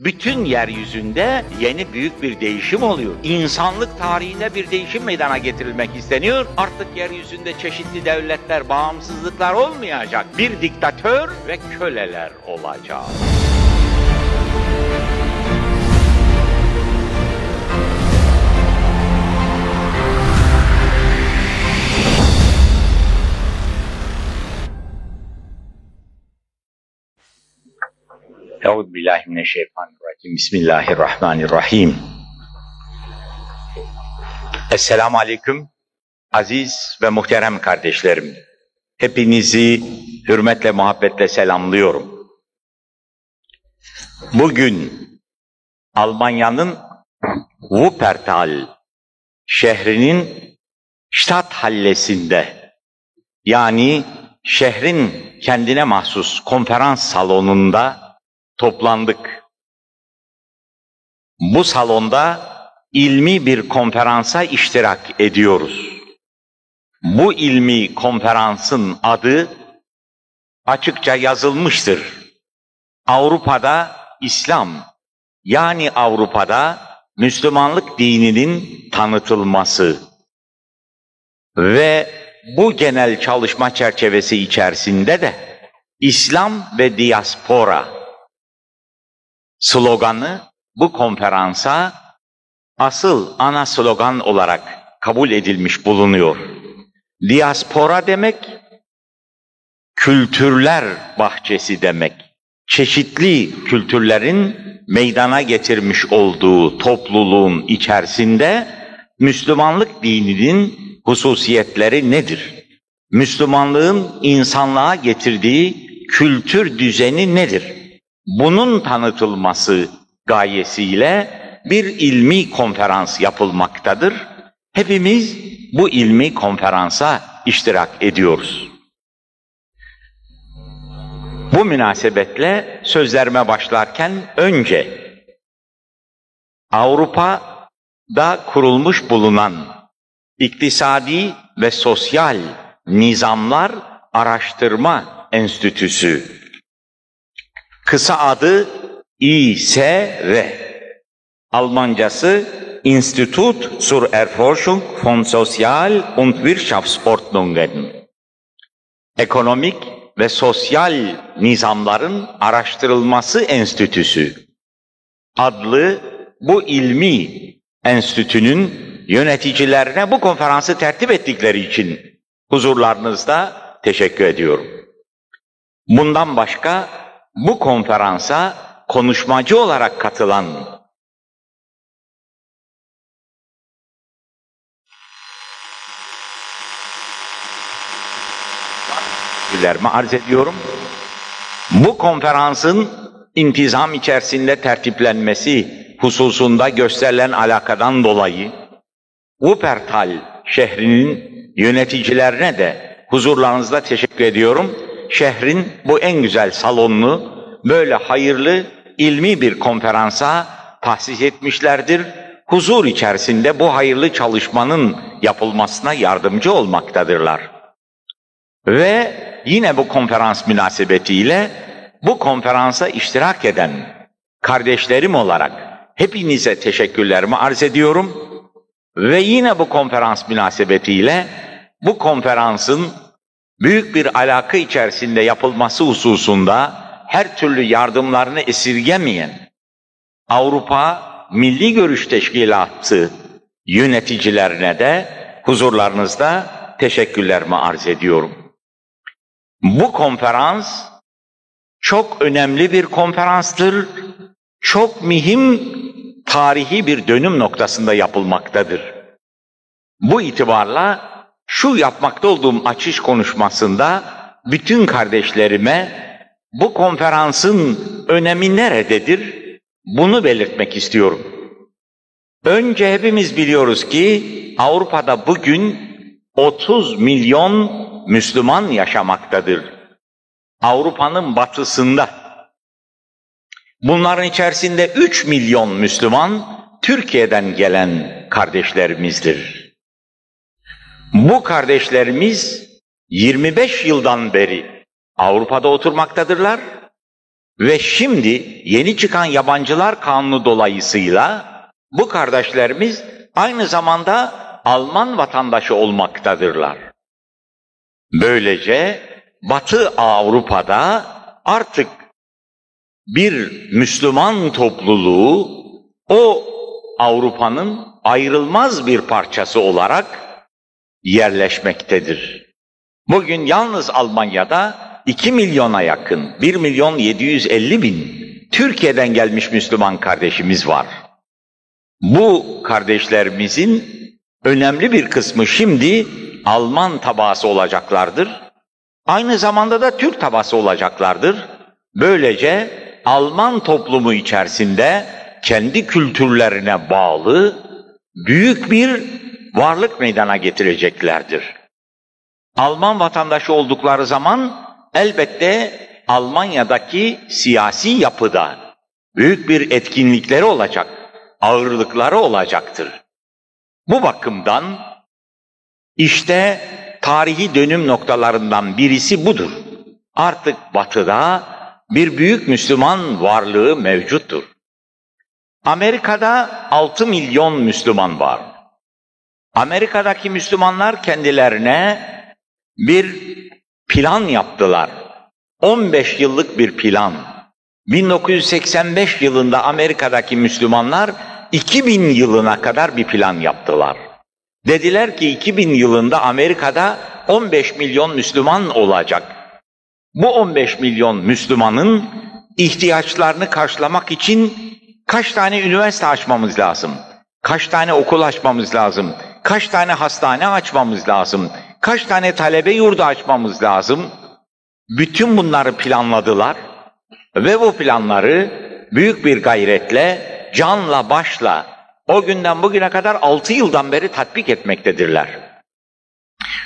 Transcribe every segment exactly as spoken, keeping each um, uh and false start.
Bütün yeryüzünde yeni büyük bir değişim oluyor. İnsanlık tarihinde bir değişim meydana getirilmek isteniyor. Artık yeryüzünde çeşitli devletler, bağımsızlıklar olmayacak. Bir diktatör ve köleler olacak. Euzubillahimineşşeytanirracim. Bismillahirrahmanirrahim. Esselamu aleyküm aziz ve muhterem kardeşlerim. Hepinizi hürmetle, muhabbetle selamlıyorum. Bugün Almanya'nın Wuppertal şehrinin Stadthallesinde, yani şehrin kendine mahsus konferans salonunda toplandık. Bu salonda ilmi bir konferansa iştirak ediyoruz. Bu ilmi konferansın adı açıkça yazılmıştır: Avrupa'da İslam, yani Avrupa'da Müslümanlık dininin tanıtılması. Ve bu genel çalışma çerçevesi içerisinde de İslam ve diaspora sloganı bu konferansa asıl ana slogan olarak kabul edilmiş bulunuyor. Diaspora demek, kültürler bahçesi demek. Çeşitli kültürlerin meydana getirmiş olduğu topluluğun içerisinde Müslümanlık dininin hususiyetleri nedir? Müslümanlığın insanlığa getirdiği kültür düzeni nedir? Bunun tanıtılması gayesiyle bir ilmi konferans yapılmaktadır. Hepimiz bu ilmi konferansa iştirak ediyoruz. Bu münasebetle sözlerime başlarken önce Avrupa'da kurulmuş bulunan iktisadi ve sosyal nizamlar araştırma enstitüsü, kısa adı İ S V, Almancası Institut zur Erforschung von Sozial und Wirtschaftsordnungen, Ekonomik ve Sosyal Nizamların Araştırılması Enstitüsü adlı bu ilmi enstitünün yöneticilerine bu konferansı tertip ettikleri için huzurlarınızda teşekkür ediyorum. Bundan başka bu konferansa konuşmacı olarak katılan dilerimi arz ediyorum. Bu konferansın intizam içerisinde tertiplenmesi hususunda gösterilen alakadan dolayı Wuppertal şehrinin yöneticilerine de huzurlarınızda teşekkür ediyorum. Şehrin bu en güzel salonunu böyle hayırlı ilmi bir konferansa tahsis etmişlerdir. Huzur içerisinde bu hayırlı çalışmanın yapılmasına yardımcı olmaktadırlar. Ve yine bu konferans münasebetiyle bu konferansa iştirak eden kardeşlerim olarak hepinize teşekkürlerimi arz ediyorum. Ve yine bu konferans münasebetiyle bu konferansın büyük bir alaka içerisinde yapılması hususunda her türlü yardımlarını esirgemeyen Avrupa Milli Görüş Teşkilatı yöneticilerine de huzurlarınızda teşekkürlerimi arz ediyorum. Bu konferans çok önemli bir konferanstır. Çok mühim, tarihi bir dönüm noktasında yapılmaktadır. Bu itibarla şu yapmakta olduğum açış konuşmasında bütün kardeşlerime bu konferansın önemi nerededir, bunu belirtmek istiyorum. Önce hepimiz biliyoruz ki Avrupa'da bugün otuz milyon Müslüman yaşamaktadır. Avrupa'nın batısında. Bunların içerisinde üç milyon Müslüman Türkiye'den gelen kardeşlerimizdir. Bu kardeşlerimiz yirmi beş yıldan beri Avrupa'da oturmaktadırlar Ve şimdi yeni çıkan yabancılar kanunu dolayısıyla bu kardeşlerimiz aynı zamanda Alman vatandaşı olmaktadırlar. Böylece Batı Avrupa'da artık bir Müslüman topluluğu o Avrupa'nın ayrılmaz bir parçası olarak yerleşmektedir. Bugün yalnız Almanya'da iki milyona yakın, bir milyon yedi yüz elli bin Türkiye'den gelmiş Müslüman kardeşimiz var. Bu kardeşlerimizin önemli bir kısmı şimdi Alman tabası olacaklardır. Aynı zamanda da Türk tabası olacaklardır. Böylece Alman toplumu içerisinde kendi kültürlerine bağlı büyük bir varlık meydana getireceklerdir. Alman vatandaşı oldukları zaman elbette Almanya'daki siyasi yapıda büyük bir etkinlikleri olacak, ağırlıkları olacaktır. Bu bakımdan işte tarihi dönüm noktalarından birisi budur. Artık Batı'da bir büyük Müslüman varlığı mevcuttur. Amerika'da altı milyon Müslüman var. Amerika'daki Müslümanlar kendilerine bir plan yaptılar. on beş yıllık bir plan. bin dokuz yüz seksen beş yılında Amerika'daki Müslümanlar iki bin yılına kadar bir plan yaptılar. Dediler ki iki bin yılında Amerika'da on beş milyon Müslüman olacak. Bu on beş milyon Müslümanın ihtiyaçlarını karşılamak için kaç tane üniversite açmamız lazım? Kaç tane okul açmamız lazım? Kaç tane hastane açmamız lazım? Kaç tane talebe yurdu açmamız lazım? Bütün bunları planladılar ve bu planları büyük bir gayretle, canla başla o günden bugüne kadar altı yıldan beri tatbik etmektedirler.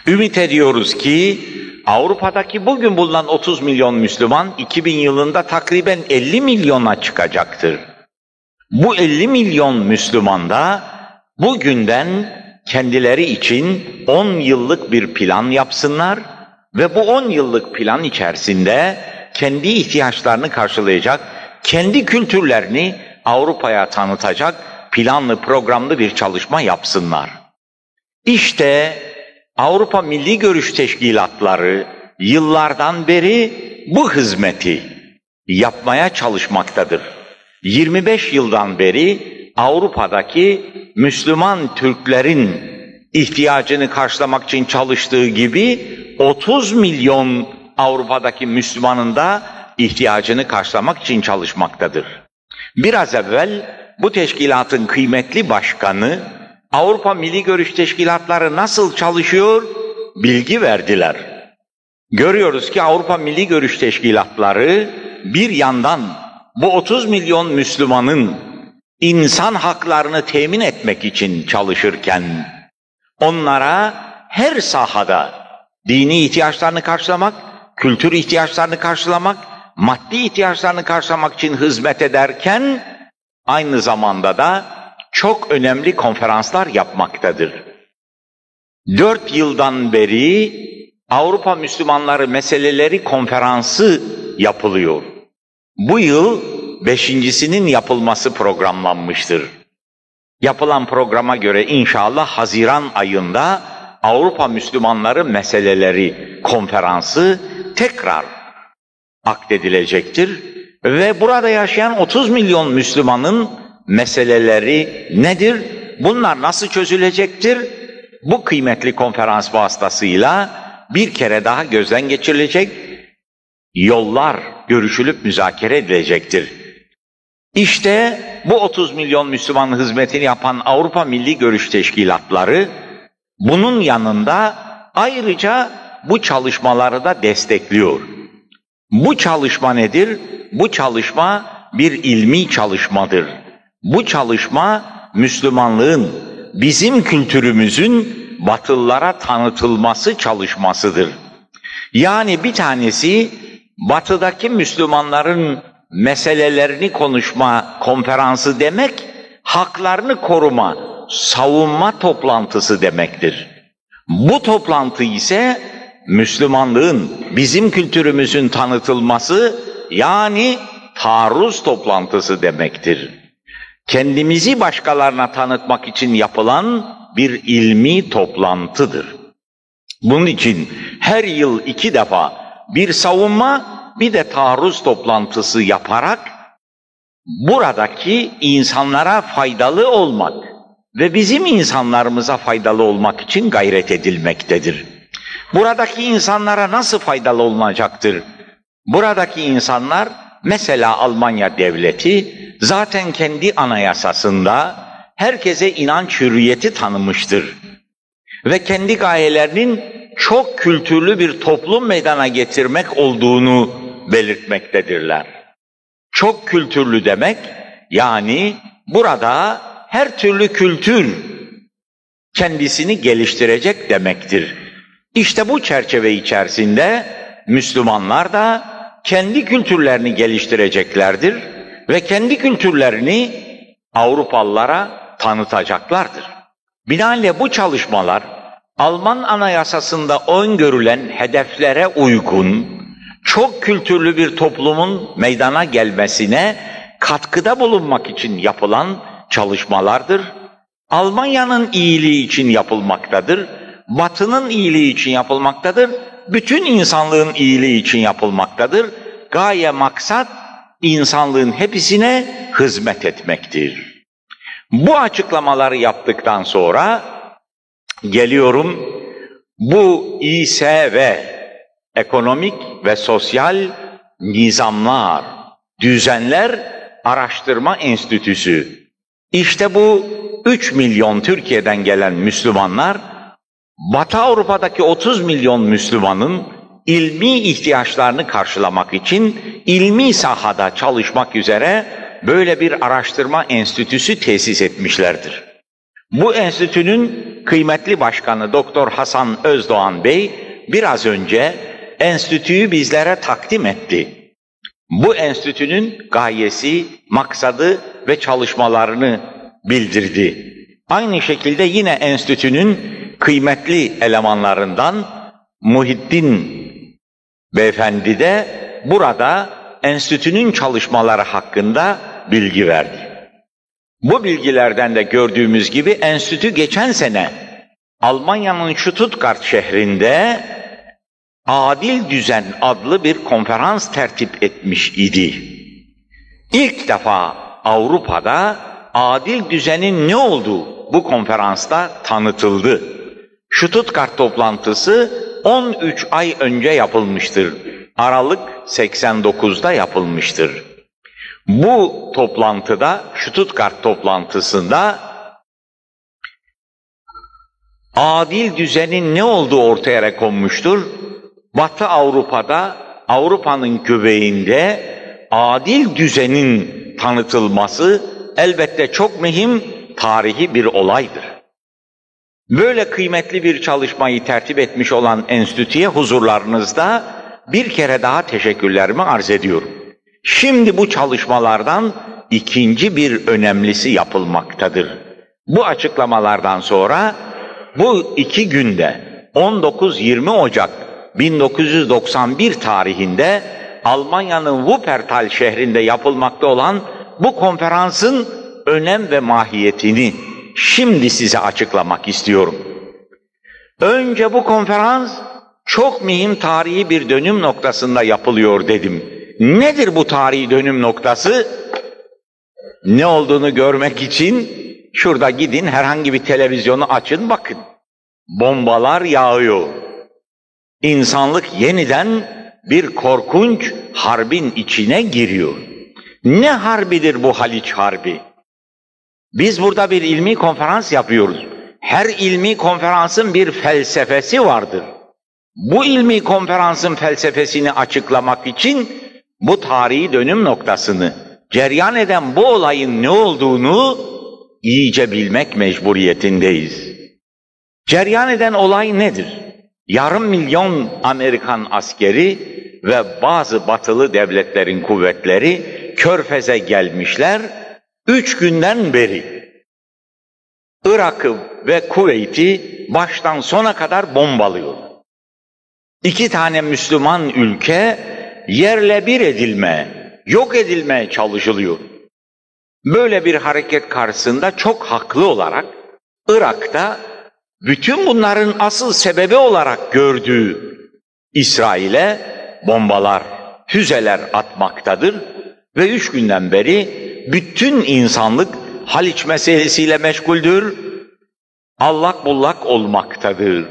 Ümit ediyoruz ki Avrupa'daki bugün bulunan otuz milyon Müslüman iki bin yılında takriben elli milyona çıkacaktır. Bu elli milyon Müslüman da bugünden kendileri için on yıllık bir plan yapsınlar ve bu on yıllık plan içerisinde kendi ihtiyaçlarını karşılayacak, kendi kültürlerini Avrupa'ya tanıtacak planlı programlı bir çalışma yapsınlar. İşte Avrupa Milli Görüş Teşkilatları yıllardan beri bu hizmeti yapmaya çalışmaktadır. yirmi beş yıldan beri Avrupa'daki Müslüman Türklerin ihtiyacını karşılamak için çalıştığı gibi otuz milyon Avrupa'daki Müslümanın da ihtiyacını karşılamak için çalışmaktadır. Biraz evvel bu teşkilatın kıymetli başkanı Avrupa Milli Görüş Teşkilatları nasıl çalışıyor bilgi verdiler. Görüyoruz ki Avrupa Milli Görüş Teşkilatları bir yandan bu otuz milyon Müslümanın İnsan haklarını temin etmek için çalışırken onlara her sahada dini ihtiyaçlarını karşılamak, kültür ihtiyaçlarını karşılamak, maddi ihtiyaçlarını karşılamak için hizmet ederken aynı zamanda da çok önemli konferanslar yapmaktadır. Dört yıldan beri Avrupa Müslümanları Meseleleri Konferansı yapılıyor. Bu yıl beşincisinin yapılması programlanmıştır. Yapılan programa göre inşallah Haziran ayında Avrupa Müslümanları Meseleleri Konferansı tekrar akdedilecektir ve burada yaşayan otuz milyon Müslümanın meseleleri nedir? Bunlar nasıl çözülecektir? Bu kıymetli konferans vasıtasıyla bir kere daha gözden geçirilecek, yollar görüşülüp müzakere edilecektir. İşte bu otuz milyon Müslüman hizmetini yapan Avrupa Milli Görüş Teşkilatları bunun yanında ayrıca bu çalışmaları da destekliyor. Bu çalışma nedir? Bu çalışma bir ilmi çalışmadır. Bu çalışma Müslümanlığın, bizim kültürümüzün Batılılara tanıtılması çalışmasıdır. Yani bir tanesi Batı'daki Müslümanların meselelerini konuşma konferansı demek, haklarını koruma, savunma toplantısı demektir. Bu toplantı ise Müslümanlığın, bizim kültürümüzün tanıtılması, yani taarruz toplantısı demektir. Kendimizi başkalarına tanıtmak için yapılan bir ilmi toplantıdır. Bunun için her yıl iki defa bir savunma, bir de taarruz toplantısı yaparak buradaki insanlara faydalı olmak ve bizim insanlarımıza faydalı olmak için gayret edilmektedir. Buradaki insanlara nasıl faydalı olunacaktır? Buradaki insanlar, mesela Almanya devleti zaten kendi anayasasında herkese inanç hürriyeti tanımıştır. Ve kendi gayelerinin çok kültürlü bir toplum meydana getirmek olduğunu belirtmektedirler. Çok kültürlü demek, yani burada her türlü kültür kendisini geliştirecek demektir. İşte bu çerçeve içerisinde Müslümanlar da kendi kültürlerini geliştireceklerdir ve kendi kültürlerini Avrupalılara tanıtacaklardır. Binaenaleyh bu çalışmalar Alman anayasasında öngörülen hedeflere uygun, çok kültürlü bir toplumun meydana gelmesine katkıda bulunmak için yapılan çalışmalardır. Almanya'nın iyiliği için yapılmaktadır, Batı'nın iyiliği için yapılmaktadır, bütün insanlığın iyiliği için yapılmaktadır. Gaye, maksat insanlığın hepsine hizmet etmektir. Bu açıklamaları yaptıktan sonra geliyorum bu İ S V, ekonomik ve sosyal nizamlar, düzenler araştırma enstitüsü. İşte bu üç milyon Türkiye'den gelen Müslümanlar, Batı Avrupa'daki otuz milyon Müslümanın ilmi ihtiyaçlarını karşılamak için ilmi sahada çalışmak üzere böyle bir araştırma enstitüsü tesis etmişlerdir. Bu enstitünün kıymetli başkanı Doktor Hasan Özdoğan Bey biraz önce enstitüyü bizlere takdim etti. Bu enstitünün gayesi, maksadı ve çalışmalarını bildirdi. Aynı şekilde yine enstitünün kıymetli elemanlarından Muhiddin beyefendi de burada enstitünün çalışmaları hakkında bilgi verdi. Bu bilgilerden de gördüğümüz gibi enstitü geçen sene Almanya'nın Stuttgart şehrinde Adil Düzen adlı bir konferans tertip etmiş idi. İlk defa Avrupa'da adil düzenin ne olduğu bu konferansta tanıtıldı. Stuttgart toplantısı on üç ay önce yapılmıştır. Aralık seksen dokuzda yapılmıştır. Bu toplantıda, Stuttgart toplantısında adil düzenin ne olduğu ortaya konmuştur. Batı Avrupa'da, Avrupa'nın göbeğinde adil düzenin tanıtılması elbette çok mühim, tarihi bir olaydır. Böyle kıymetli bir çalışmayı tertip etmiş olan enstitüye huzurlarınızda bir kere daha teşekkürlerimi arz ediyorum. Şimdi bu çalışmalardan ikinci bir önemlisi yapılmaktadır. Bu açıklamalardan sonra bu iki günde on dokuz yirmi Ocak bin dokuz yüz doksan bir tarihinde Almanya'nın Wuppertal şehrinde yapılmakta olan bu konferansın önem ve mahiyetini şimdi size açıklamak istiyorum. Önce bu konferans çok mühim tarihi bir dönüm noktasında yapılıyor dedim. Nedir bu tarihi dönüm noktası? Ne olduğunu görmek için şurada gidin, herhangi bir televizyonu açın, bakın. Bombalar yağıyor. İnsanlık yeniden bir korkunç harbin içine giriyor. Ne harbidir bu Haliç Harbi? Biz burada bir ilmi konferans yapıyoruz. Her ilmi konferansın bir felsefesi vardır. Bu ilmi konferansın felsefesini açıklamak için bu tarihi dönüm noktasını, ceryan eden bu olayın ne olduğunu iyice bilmek mecburiyetindeyiz. Ceryan eden olay nedir? Yarım milyon Amerikan askeri ve bazı batılı devletlerin kuvvetleri Körfez'e gelmişler. Üç günden beri Irak'ı ve Kuveyt'i baştan sona kadar bombalıyor. İki tane Müslüman ülke yerle bir edilme, yok edilmeye çalışılıyor. Böyle bir hareket karşısında çok haklı olarak Irak'ta bütün bunların asıl sebebi olarak gördüğü İsrail'e bombalar, füzeler atmaktadır ve üç günden beri bütün insanlık Haliç meselesiyle meşguldür, allak bullak olmaktadır.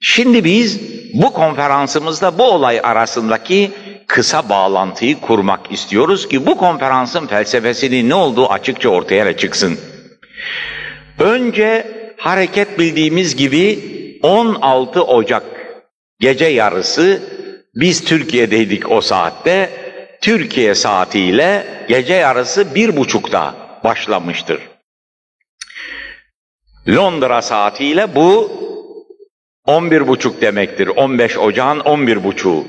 Şimdi biz bu konferansımızda bu olay arasındaki kısa bağlantıyı kurmak istiyoruz ki bu konferansın felsefesinin ne olduğu açıkça ortaya çıksın. Önce hareket bildiğimiz gibi on altı Ocak gece yarısı biz Türkiye'deydik o saatte, Türkiye saatiyle gece yarısı bir buçukta başlamıştır. Londra saatiyle bu on bir buçuk demektir. on beş Ocağın on bir buçuğu.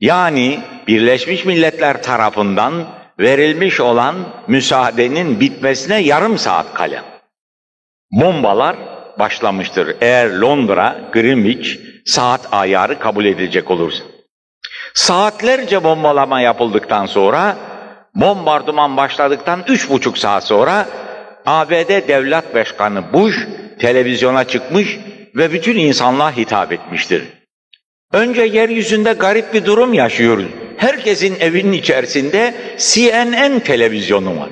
Yani Birleşmiş Milletler tarafından verilmiş olan müsaadenin bitmesine yarım saat kala bombalar başlamıştır. Eğer Londra, Greenwich saat ayarı kabul edilecek olursa. Saatlerce bombalama yapıldıktan sonra, bombardıman başladıktan üç buçuk saat sonra A B D Devlet Başkanı Bush televizyona çıkmış ve bütün insanlığa hitap etmiştir. Önce yeryüzünde garip bir durum yaşıyoruz. Herkesin evinin içerisinde C N N televizyonu var.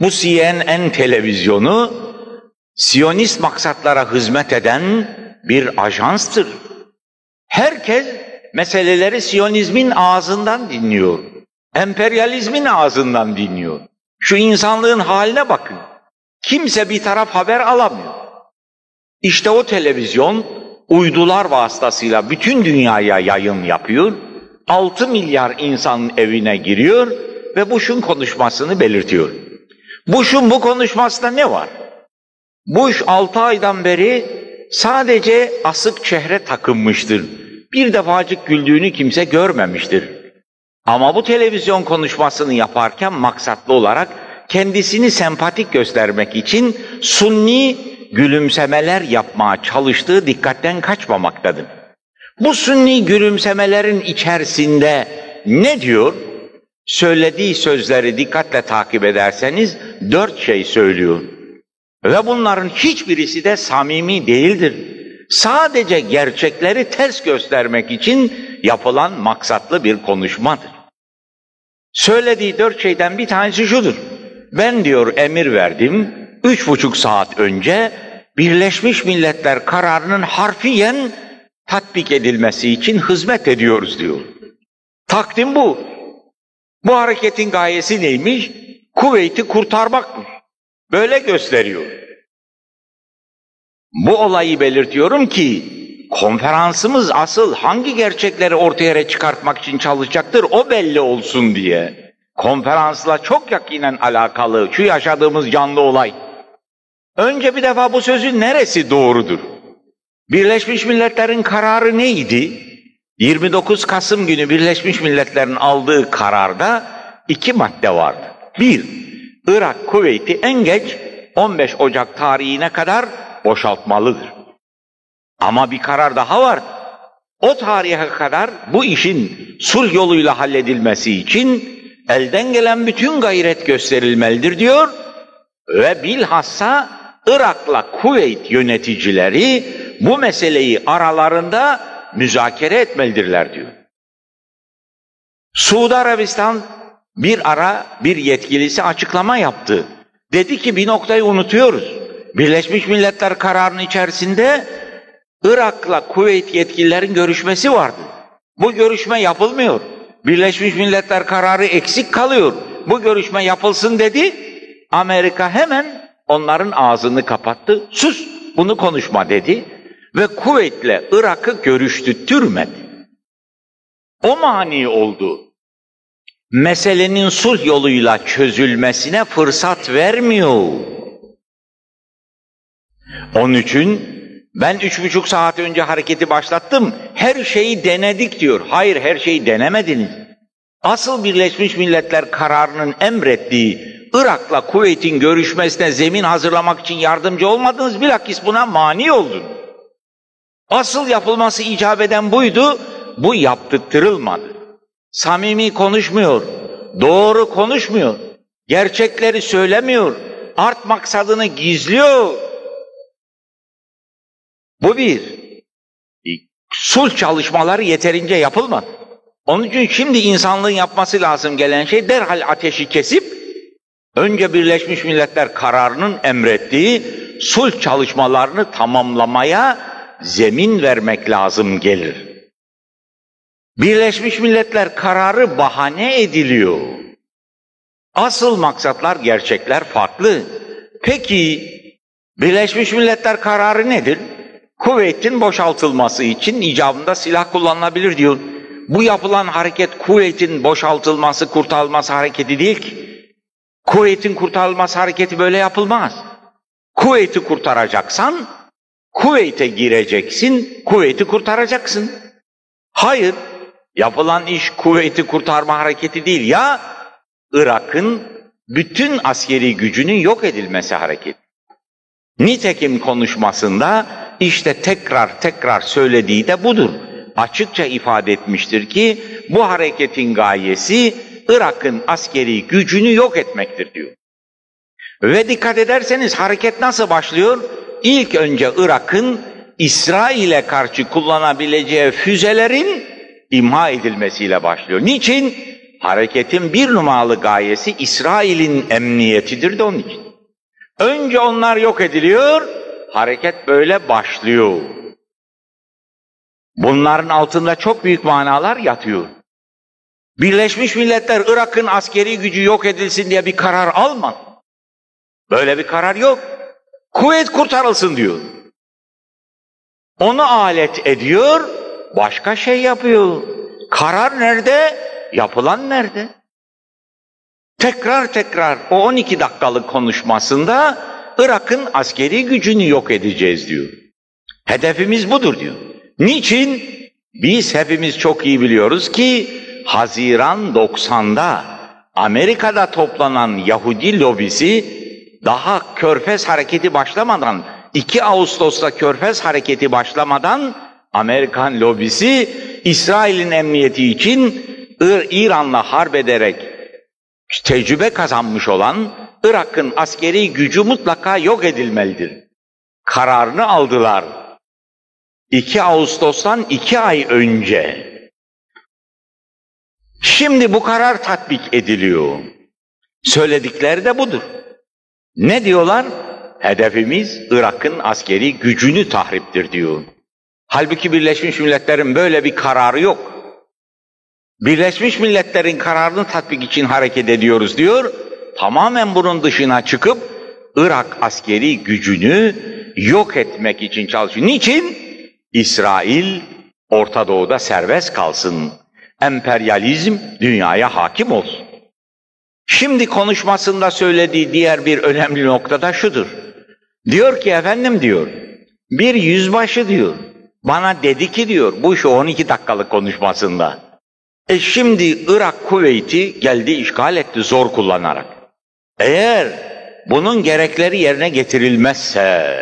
Bu C N N televizyonu Siyonist maksatlara hizmet eden bir ajanstır. Herkes meseleleri Siyonizmin ağzından dinliyor. Emperyalizmin ağzından dinliyor. Şu insanlığın haline bakın. Kimse bir taraf haber alamıyor. İşte o televizyon uydular vasıtasıyla bütün dünyaya yayın yapıyor. altı milyar insanın evine giriyor ve Bush'un konuşmasını belirtiyor. Bush'un bu konuşmasında ne var? Bush altı aydan beri sadece asık çehre takınmıştır. Bir defacık güldüğünü kimse görmemiştir. Ama bu televizyon konuşmasını yaparken maksatlı olarak kendisini sempatik göstermek için sunni gülümsemeler yapmaya çalıştığı dikkatten kaçmamaktadır. Bu sunni gülümsemelerin içerisinde ne diyor? Söylediği sözleri dikkatle takip ederseniz dört şey söylüyor. Ve bunların hiçbirisi de samimi değildir. Sadece gerçekleri ters göstermek için yapılan maksatlı bir konuşmadır. Söylediği dört şeyden bir tanesi şudur. Ben diyor emir verdim, üç buçuk saat önce Birleşmiş Milletler kararının harfiyen tatbik edilmesi için hizmet ediyoruz diyor. Takdim bu. Bu hareketin gayesi neymiş? Kuveyt'i kurtarmakmış. Böyle gösteriyor. Bu olayı belirtiyorum ki konferansımız asıl hangi gerçekleri ortaya çıkartmak için çalışacaktır o belli olsun diye. Konferansla çok yakinen alakalı şu yaşadığımız canlı olay. Önce bir defa bu sözün neresi doğrudur? Birleşmiş Milletler'in kararı neydi? yirmi dokuz Kasım günü Birleşmiş Milletler'in aldığı kararda iki madde vardı. Bir, Irak, Kuveyt'i en geç on beş Ocak tarihine kadar boşaltmalıdır. Ama bir karar daha var. O tarihe kadar bu işin sulh yoluyla halledilmesi için elden gelen bütün gayret gösterilmelidir diyor ve bilhassa Irak'la Kuveyt yöneticileri bu meseleyi aralarında müzakere etmelidirler diyor. Suudi Arabistan bir ara bir yetkilisi açıklama yaptı. Dedi ki bir noktayı unutuyoruz. Birleşmiş Milletler kararının içerisinde Irak'la Kuveyt yetkililerin görüşmesi vardı. Bu görüşme yapılmıyor. Birleşmiş Milletler kararı eksik kalıyor. Bu görüşme yapılsın dedi. Amerika hemen onların ağzını kapattı. Sus, bunu konuşma dedi. Ve Kuveyt'le Irak'ı görüştürmedi. O mani oldu. Meselenin sulh yoluyla çözülmesine fırsat vermiyor. Onun için ben üç buçuk saat önce hareketi başlattım, her şeyi denedik diyor. Hayır, her şeyi denemediniz. Asıl Birleşmiş Milletler kararının emrettiği Irak'la Kuveyt'in görüşmesine zemin hazırlamak için yardımcı olmadınız, bilakis buna mani oldunuz. Asıl yapılması icap eden buydu, bu yaptırtırılmadı. Samimi konuşmuyor, doğru konuşmuyor, gerçekleri söylemiyor, art maksadını gizliyor. Bu bir. Sulh çalışmaları yeterince yapılmadı. Onun için şimdi insanlığın yapması lazım gelen şey derhal ateşi kesip önce Birleşmiş Milletler kararının emrettiği sulh çalışmalarını tamamlamaya zemin vermek lazım gelir. Birleşmiş Milletler kararı bahane ediliyor. Asıl maksatlar, gerçekler farklı. Peki Birleşmiş Milletler kararı nedir? Kuveyt'in boşaltılması için icabında silah kullanılabilir diyor. Bu yapılan hareket Kuveyt'in boşaltılması, kurtarılması hareketi değil ki. Kuveyt'in kurtarılması hareketi böyle yapılmaz. Kuveyt'i kurtaracaksan Kuveyt'e gireceksin, Kuveyt'i kurtaracaksın. Hayır, yapılan iş Kuveyt'i kurtarma hareketi değil ya, Irak'ın bütün askeri gücünün yok edilmesi hareketi. Nitekim konuşmasında işte tekrar tekrar söylediği de budur. Açıkça ifade etmiştir ki bu hareketin gayesi Irak'ın askeri gücünü yok etmektir diyor. Ve dikkat ederseniz hareket nasıl başlıyor? İlk önce Irak'ın İsrail'e karşı kullanabileceği füzelerin imha edilmesiyle başlıyor. Niçin? Hareketin bir numaralı gayesi İsrail'in emniyetidir de onun için. Önce onlar yok ediliyor, hareket böyle başlıyor. Bunların altında çok büyük manalar yatıyor. Birleşmiş Milletler Irak'ın askeri gücü yok edilsin diye bir karar almadı. Böyle bir karar yok. Kuveyt kurtarılsın diyor. Onu alet ediyor, başka şey yapıyor. Karar nerede, yapılan nerede? Tekrar tekrar o on iki dakikalık konuşmasında Irak'ın askeri gücünü yok edeceğiz diyor. Hedefimiz budur diyor. Niçin? Biz hepimiz çok iyi biliyoruz ki Haziran doksan'da Amerika'da toplanan Yahudi lobisi daha Körfez hareketi başlamadan, iki Ağustos'ta Körfez hareketi başlamadan Amerikan lobisi İsrail'in emniyeti için İran'la harp ederek tecrübe kazanmış olan Irak'ın askeri gücü mutlaka yok edilmelidir kararını aldılar. iki Ağustos'tan iki ay önce. Şimdi bu karar tatbik ediliyor. Söyledikleri de budur. Ne diyorlar? Hedefimiz Irak'ın askeri gücünü tahriptir diyor. Halbuki Birleşmiş Milletler'in böyle bir kararı yok. Birleşmiş Milletler'in kararını tatbik için hareket ediyoruz diyor. Tamamen bunun dışına çıkıp Irak askeri gücünü yok etmek için çalışıyor. Niçin? İsrail Orta Doğu'da serbest kalsın. Emperyalizm dünyaya hakim olsun. Şimdi konuşmasında söylediği diğer bir önemli nokta da şudur. Diyor ki efendim diyor, bir yüzbaşı diyor, bana dedi ki diyor, bu şu on iki dakikalık konuşmasında. E şimdi Irak Kuveyt'i geldi işgal etti zor kullanarak. Eğer bunun gerekleri yerine getirilmezse,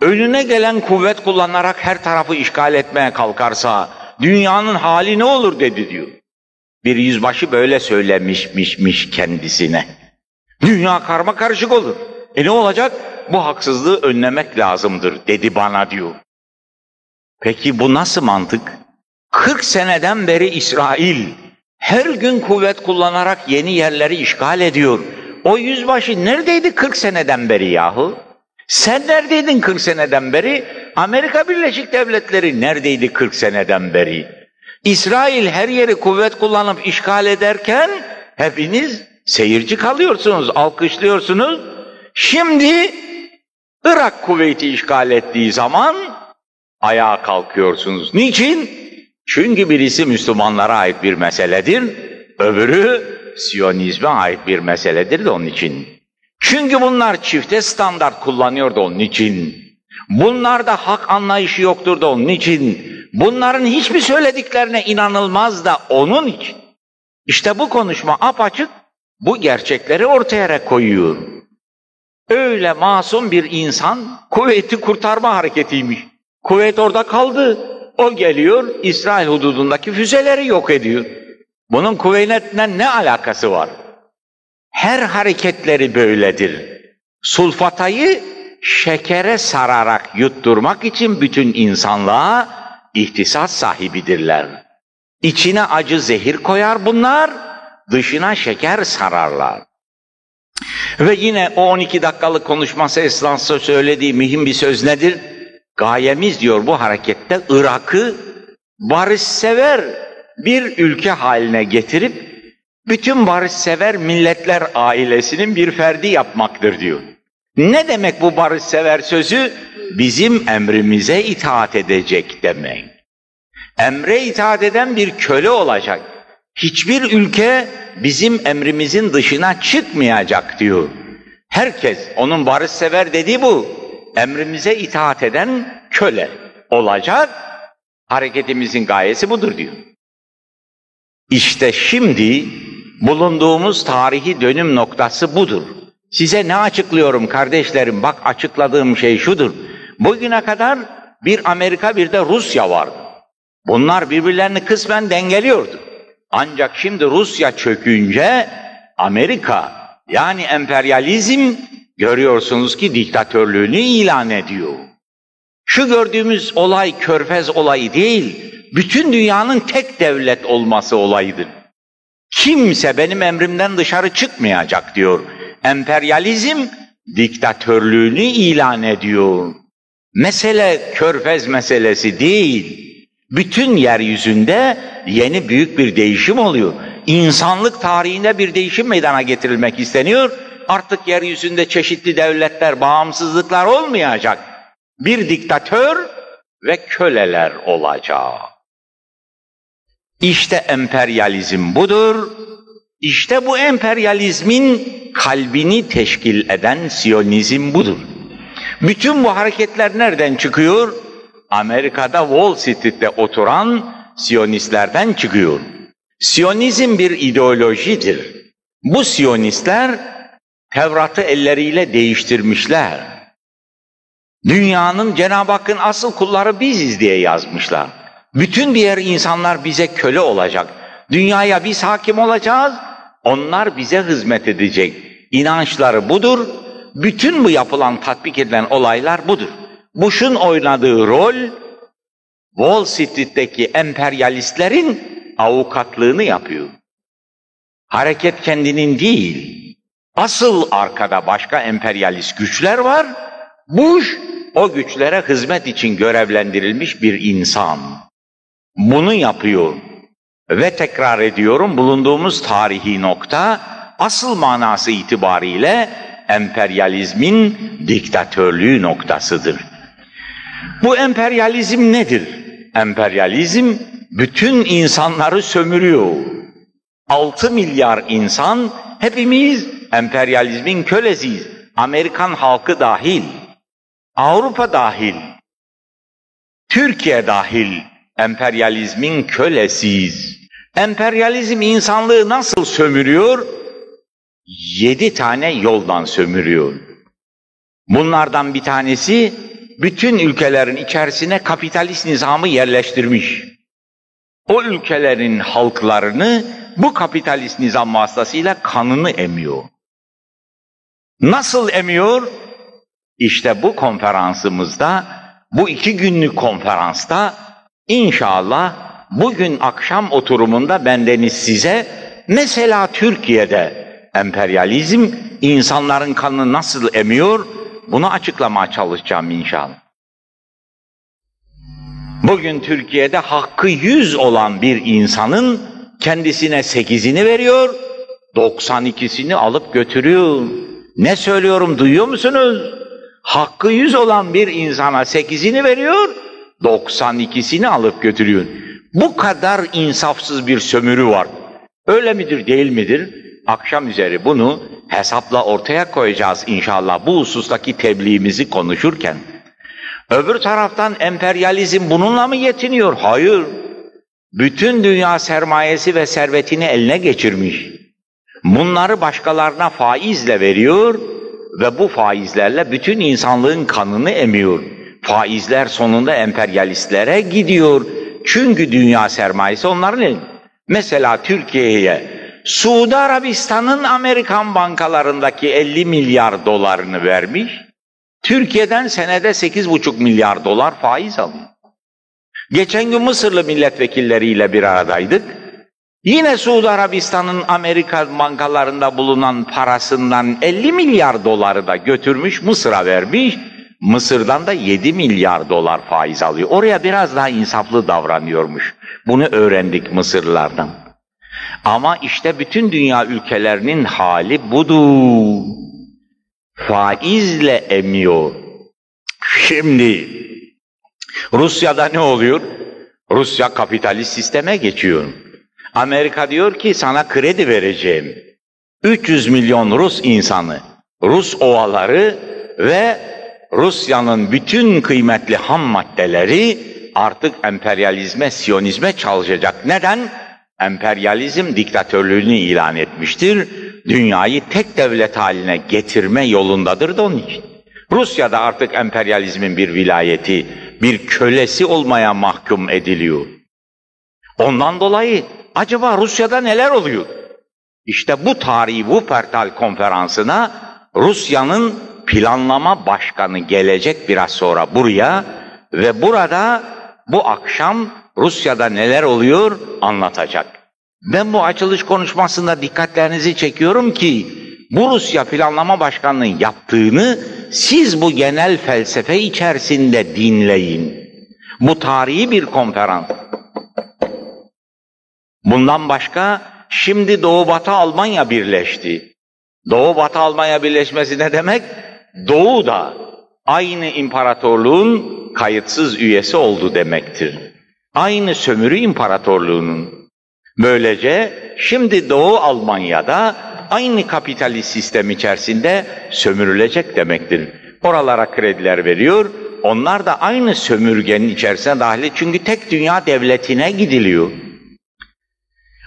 önüne gelen kuvvet kullanarak her tarafı işgal etmeye kalkarsa dünyanın hali ne olur dedi diyor. Bir yüzbaşı böyle söylemişmişmiş kendisine. Dünya karma karışık olur. E ne olacak? Bu haksızlığı önlemek lazımdır dedi bana diyor. Peki bu nasıl mantık? kırk seneden beri İsrail her gün kuvvet kullanarak yeni yerleri işgal ediyor. O yüzbaşı neredeydi kırk seneden beri yahu? Sen neredeydin kırk seneden beri? Amerika Birleşik Devletleri neredeydi kırk seneden beri? İsrail her yeri kuvvet kullanıp işgal ederken hepiniz seyirci kalıyorsunuz, alkışlıyorsunuz. Şimdi Irak Kuveyt'i işgal ettiği zaman ayağa kalkıyorsunuz. Niçin? Çünkü birisi Müslümanlara ait bir meseledir, öbürü Siyonizme ait bir meseledir de onun için. Çünkü bunlar çifte standart kullanıyor da onun için. Bunlarda hak anlayışı yoktur da onun için. Bunların hiçbir söylediklerine inanılmaz da onun için. İşte bu konuşma apaçık bu gerçekleri ortaya koyuyor. Öyle masum bir insan Kuveyt'i kurtarma hareketiymiş. Kuveyt orada kaldı. O geliyor İsrail hududundaki füzeleri yok ediyor. Bunun kuvvetle ne alakası var? Her hareketleri böyledir. Sulfatayı şekere sararak yutturmak için bütün insanlığa ihtisas sahibidirler. İçine acı zehir koyar bunlar, dışına şeker sararlar. Ve yine o on iki dakikalık konuşması esnasında söylediği mühim bir söz nedir? Gayemiz diyor bu harekette Irak'ı barışsever bir ülke haline getirip bütün barışsever milletler ailesinin bir ferdi yapmaktır diyor. Ne demek bu barışsever sözü? Bizim emrimize itaat edecek demek. Emre itaat eden bir köle olacak. Hiçbir ülke bizim emrimizin dışına çıkmayacak diyor. Herkes, onun barışsever dediği bu. Emrimize itaat eden köle olacak. Hareketimizin gayesi budur diyor. İşte şimdi bulunduğumuz tarihi dönüm noktası budur. Size ne açıklıyorum kardeşlerim? Bak açıkladığım şey şudur. Bugüne kadar bir Amerika bir de Rusya vardı. Bunlar birbirlerini kısmen dengeliyordu. Ancak şimdi Rusya çökünce Amerika yani emperyalizm görüyorsunuz ki diktatörlüğünü ilan ediyor. Şu gördüğümüz olay Körfez olayı değil, bütün dünyanın tek devlet olması olayıdır. Kimse benim emrimden dışarı çıkmayacak diyor. Emperyalizm diktatörlüğünü ilan ediyor. Mesele Körfez meselesi değil. Bütün yeryüzünde yeni büyük bir değişim oluyor. İnsanlık tarihinde bir değişim meydana getirilmek isteniyor. Artık yeryüzünde çeşitli devletler, bağımsızlıklar olmayacak. Bir diktatör ve köleler olacak. İşte emperyalizm budur. İşte bu emperyalizmin kalbini teşkil eden Siyonizm budur. Bütün bu hareketler nereden çıkıyor? Amerika'da Wall Street'te oturan Siyonistlerden çıkıyor. Siyonizm bir ideolojidir. Bu Siyonistler Tevrat'ı elleriyle değiştirmişler. Dünyanın Cenab-ı Hakk'ın asıl kulları biziz diye yazmışlar. Bütün diğer insanlar bize köle olacak. Dünyaya biz hakim olacağız, onlar bize hizmet edecek. İnançları budur. Bütün bu yapılan, tatbik edilen olaylar budur. Bush'un oynadığı rol, Wall Street'teki emperyalistlerin avukatlığını yapıyor. Hareket kendinin değil, asıl arkada başka emperyalist güçler var, Bush o güçlere hizmet için görevlendirilmiş bir insan. Bunu yapıyor ve tekrar ediyorum bulunduğumuz tarihi nokta asıl manası itibariyle emperyalizmin diktatörlüğü noktasıdır. Bu emperyalizm nedir? Emperyalizm bütün insanları sömürüyor. altı milyar insan hepimiz emperyalizmin kölesiyiz. Amerikan halkı dahil, Avrupa dahil, Türkiye dahil emperyalizmin kölesiyiz. Emperyalizm insanlığı nasıl sömürüyor? Yedi tane yoldan sömürüyor. Bunlardan bir tanesi, bütün ülkelerin içerisine kapitalist nizamı yerleştirmiş. O ülkelerin halklarını bu kapitalist nizam vasıtasıyla kanını emiyor. Nasıl emiyor? İşte bu konferansımızda, bu iki günlük konferansta inşallah bugün akşam oturumunda bendeniz size mesela Türkiye'de emperyalizm insanların kanını nasıl emiyor? Bunu açıklamaya çalışacağım inşallah. Bugün Türkiye'de hakkı yüz olan bir insanın kendisine sekizini veriyor, doksan ikisini alıp götürüyor. Ne söylüyorum duyuyor musunuz? Hakkı yüz olan bir insana sekizini veriyor, doksan ikisini alıp götürüyor. Bu kadar insafsız bir sömürü var. Öyle midir değil midir? Akşam üzeri bunu hesapla ortaya koyacağız inşallah bu husustaki tebliğimizi konuşurken. Öbür taraftan emperyalizm bununla mı yetiniyor? Hayır. Bütün dünya sermayesi ve servetini eline geçirmiş. Bunları başkalarına faizle veriyor ve bu faizlerle bütün insanlığın kanını emiyor. Faizler sonunda emperyalistlere gidiyor. Çünkü dünya sermayesi onların elinde. Mesela Türkiye'ye Suudi Arabistan'ın Amerikan bankalarındaki elli milyar dolarını vermiş, Türkiye'den senede sekiz buçuk milyar dolar faiz alıyor. Geçen gün Mısırlı milletvekilleriyle bir aradaydık. Yine Suudi Arabistan'ın Amerika bankalarında bulunan parasından elli milyar doları da götürmüş, Mısır'a vermiş. Mısır'dan da yedi milyar dolar faiz alıyor. Oraya biraz daha insaflı davranıyormuş. Bunu öğrendik Mısırlılardan. Ama işte bütün dünya ülkelerinin hali budur. Faizle emiyor. Şimdi Rusya'da ne oluyor? Rusya kapitalist sisteme geçiyor. Amerika diyor ki sana kredi vereceğim. üç yüz milyon Rus insanı, Rus ovaları ve Rusya'nın bütün kıymetli ham maddeleri artık emperyalizme, siyonizme çalışacak. Neden? Emperyalizm diktatörlüğünü ilan etmiştir. Dünyayı tek devlet haline getirme yolundadır da onun için. Rusya'da artık emperyalizmin bir vilayeti, bir kölesi olmaya mahkum ediliyor. Ondan dolayı acaba Rusya'da neler oluyor? İşte bu tarihi Wuppertal konferansına Rusya'nın planlama başkanı gelecek biraz sonra buraya ve burada bu akşam Rusya'da neler oluyor anlatacak. Ben bu açılış konuşmasında dikkatlerinizi çekiyorum ki bu Rusya planlama başkanının yaptığını siz bu genel felsefe içerisinde dinleyin. Bu tarihi bir konferans. Bundan başka şimdi Doğu-Batı Almanya birleşti. Doğu-Batı Almanya birleşmesi ne demek? Doğu da aynı imparatorluğun kayıtsız üyesi oldu demektir. Aynı sömürü imparatorluğunun. Böylece şimdi Doğu Almanya'da aynı kapitalist sistem içerisinde sömürülecek demektir. Oralara krediler veriyor, onlar da aynı sömürgenin içerisine dahil. Çünkü tek dünya devletine gidiliyor.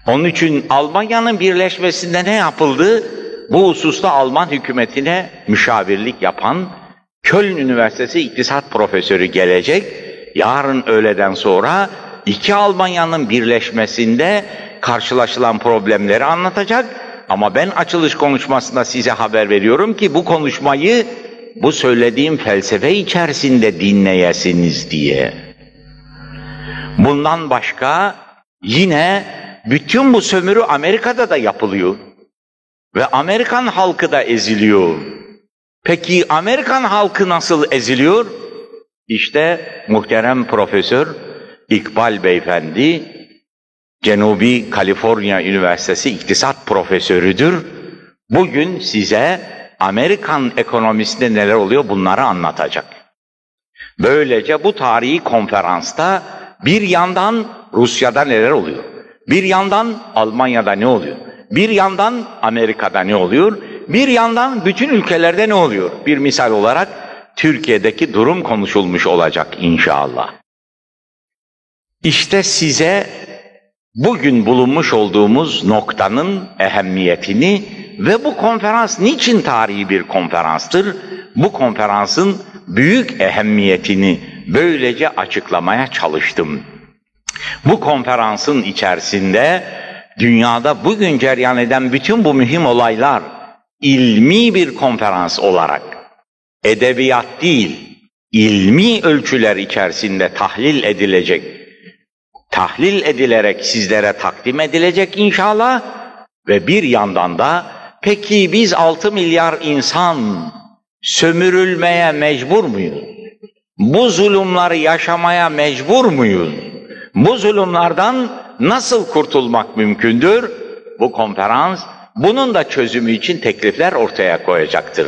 Onun için Almanya'nın birleşmesinde ne yapıldı? Bu hususta Alman hükümetine müşavirlik yapan Köln Üniversitesi İktisat Profesörü gelecek. Yarın öğleden sonra iki Almanya'nın birleşmesinde karşılaşılan problemleri anlatacak. Ama ben açılış konuşmasında size haber veriyorum ki bu konuşmayı bu söylediğim felsefe içerisinde dinleyesiniz diye. Bundan başka yine bütün bu sömürü Amerika'da da yapılıyor. Ve Amerikan halkı da eziliyor. Peki Amerikan halkı nasıl eziliyor? İşte muhterem Profesör İkbal Beyefendi, Cenubi Kaliforniya Üniversitesi İktisat Profesörüdür. Bugün size Amerikan ekonomisinde neler oluyor bunları anlatacak. Böylece bu tarihi konferansta bir yandan Rusya'da neler oluyor? Bir yandan Almanya'da ne oluyor? Bir yandan Amerika'da ne oluyor? Bir yandan bütün ülkelerde ne oluyor? Bir misal olarak Türkiye'deki durum konuşulmuş olacak inşallah. İşte size bugün bulunmuş olduğumuz noktanın ehemmiyetini ve bu konferans niçin tarihi bir konferanstır? Bu konferansın büyük ehemmiyetini böylece açıklamaya çalıştım. Bu konferansın içerisinde dünyada bugün cereyan eden bütün bu mühim olaylar ilmi bir konferans olarak edebiyat değil, ilmi ölçüler içerisinde tahlil edilecek, tahlil edilerek sizlere takdim edilecek inşallah ve bir yandan da peki biz altı milyar insan sömürülmeye mecbur muyuz? Bu zulümleri yaşamaya mecbur muyuz? Bu zulümlerden nasıl kurtulmak mümkündür? Bu konferans bunun da çözümü için teklifler ortaya koyacaktır.